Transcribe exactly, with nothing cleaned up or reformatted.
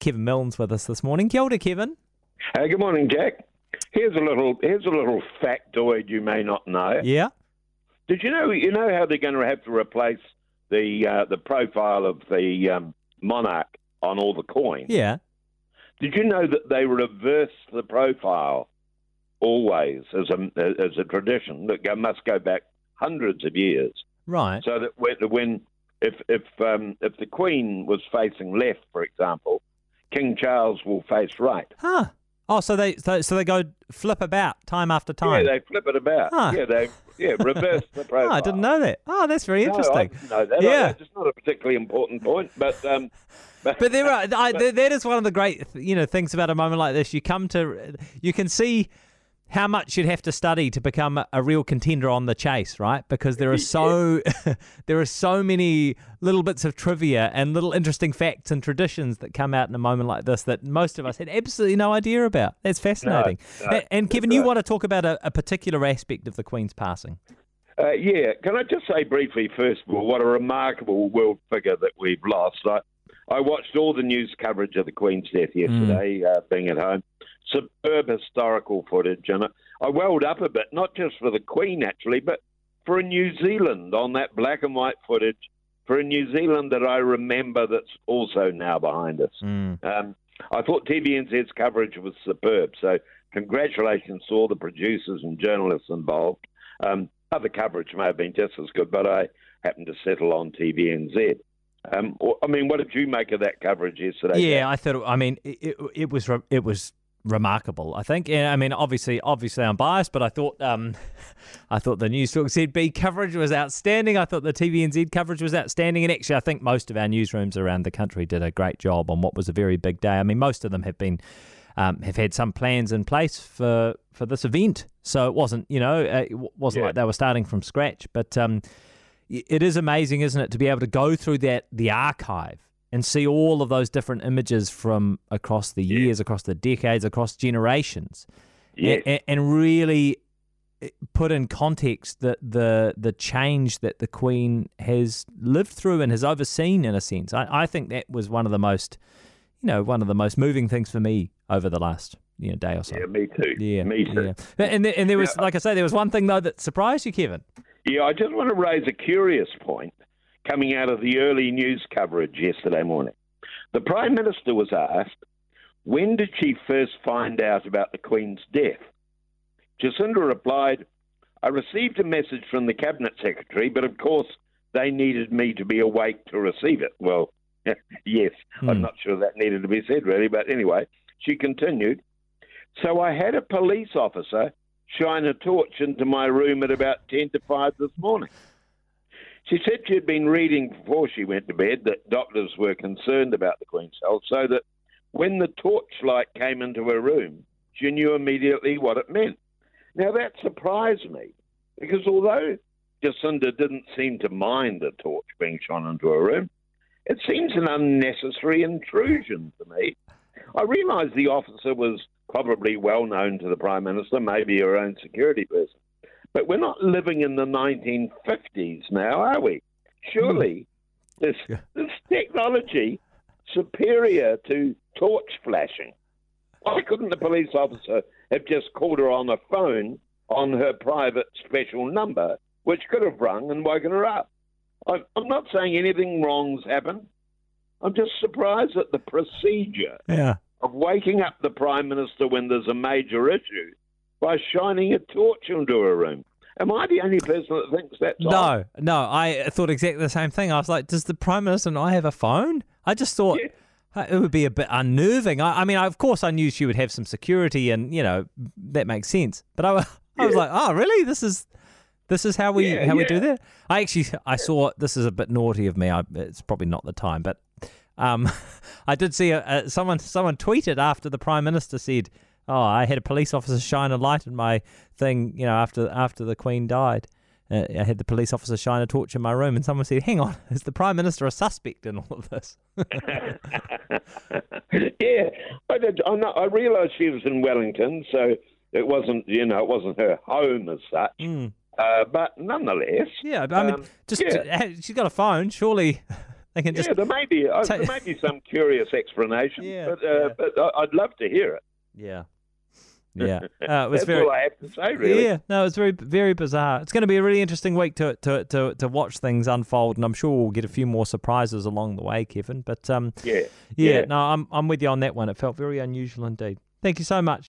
Kevin Milne's with us this morning. Kia ora, Kevin. Hey, good morning, Jack. Here's a little here's a little factoid you may not know. Yeah. Did you know you know how they're going to have to replace the uh, the profile of the um, monarch on all the coins? Yeah. Did you know that they reverse the profile always as a as a tradition that must go back hundreds of years? Right. So that when if if um, if the Queen was facing left, for example, King Charles will face right. Huh. Oh, so they so, so they go flip about time after time. Yeah, they flip it about. Huh. Yeah, they yeah reverse the profile. Oh, I didn't know that. Oh, that's very interesting. No, I didn't know that. Yeah, it's not a particularly important point, but um, but, but there are. I, but, that is one of the great you know things about a moment like this. You come to you can see how much you'd have to study to become a real contender on The Chase, right? Because there are so there are so many little bits of trivia and little interesting facts and traditions that come out in a moment like this that most of us had absolutely no idea about. That's fascinating. No, no, and Kevin, you right. want to talk about a, a particular aspect of the Queen's passing? Uh, yeah. Can I just say briefly, first of all, what a remarkable world figure that we've lost. I, I watched all the news coverage of the Queen's death yesterday, mm. uh, being at home. Superb historical footage, and I welled up a bit, not just for the Queen, actually, but for a New Zealand on that black and white footage, for a New Zealand that I remember that's also now behind us. Mm. Um, I thought T V N Z's coverage was superb, so congratulations to all the producers and journalists involved. Um, other coverage may have been just as good, but I happened to settle on T V N Z. Um, I mean, what did you make of that coverage yesterday? Yeah, Jack? I thought, I mean, it, it was... It was remarkable, I think. And I mean, obviously, obviously, I'm biased, but I thought, um, I thought the News Talk Z B coverage was outstanding. I thought the T V N Z coverage was outstanding, and actually, I think most of our newsrooms around the country did a great job on what was a very big day. I mean, most of them have been, um, have had some plans in place for for this event, so it wasn't, you know, it wasn't yeah. like they were starting from scratch. But um, it is amazing, isn't it, to be able to go through that the archive and see all of those different images from across the years, yeah. across the decades, across generations, yes. and, and really put in context the, the the change that the Queen has lived through and has overseen, in a sense. I, I think that was one of the most, you know, one of the most moving things for me over the last you know, day or so. Yeah, me too. Yeah, me too. Yeah. And, th- and there was, yeah. like I say, there was one thing, though, that surprised you, Kevin. Yeah, I just want to raise a curious point coming out of the early news coverage yesterday morning. The Prime Minister was asked, when did she first find out about the Queen's death? Jacinda replied, I received a message from the Cabinet Secretary, but of course they needed me to be awake to receive it. Well, yes, hmm. I'm not sure that needed to be said really, but anyway, she continued, so I had a police officer shine a torch into my room at about ten to five this morning. She said she had been reading before she went to bed that doctors were concerned about the Queen's health, so that when the torchlight came into her room, she knew immediately what it meant. Now, that surprised me, because although Jacinda didn't seem to mind the torch being shone into her room, it seems an unnecessary intrusion to me. I realised the officer was probably well known to the Prime Minister, maybe her own security person. But we're not living in the nineteen fifties now, are we? Surely this, this technology superior to torch flashing. Why couldn't the police officer have just called her on a phone on her private special number, which could have rung and woken her up? I'm, I'm not saying anything wrong's happened. I'm just surprised at the procedure yeah. of waking up the Prime Minister when there's a major issue by shining a torch into her room. Am I the only person that thinks that's No, odd? no, I thought exactly the same thing. I was like, does the Prime Minister and I have a phone? I just thought yeah. it would be a bit unnerving. I, I mean, I, of course I knew she would have some security and, you know, that makes sense. But I, I yeah. was like, oh, really? This is this is how we yeah, how yeah. we do that? I actually, I yeah. saw, this is a bit naughty of me. I, it's probably not the time, but um, I did see a, a, someone someone tweeted after the Prime Minister said, oh, I had a police officer shine a light in my thing, you know, after after the Queen died. Uh, I had the police officer shine a torch in my room, and someone said, hang on, is the Prime Minister a suspect in all of this? yeah, I, did, I, I realised she was in Wellington, so it wasn't, you know, it wasn't her home as such. Mm. Uh, but nonetheless... Yeah, I mean, um, just yeah. she's got a phone, surely... They can just yeah, there may be uh, there may be some curious explanation, yeah, but, uh, yeah. but uh, I'd love to hear it. Yeah. Yeah, uh, it was that's very, all I have to say, really. Yeah, no, it's very, very bizarre. It's going to be a really interesting week to to to to watch things unfold, and I'm sure we'll get a few more surprises along the way, Kevin. But um, yeah, yeah, yeah. no, I'm I'm with you on that one. It felt very unusual indeed. Thank you so much.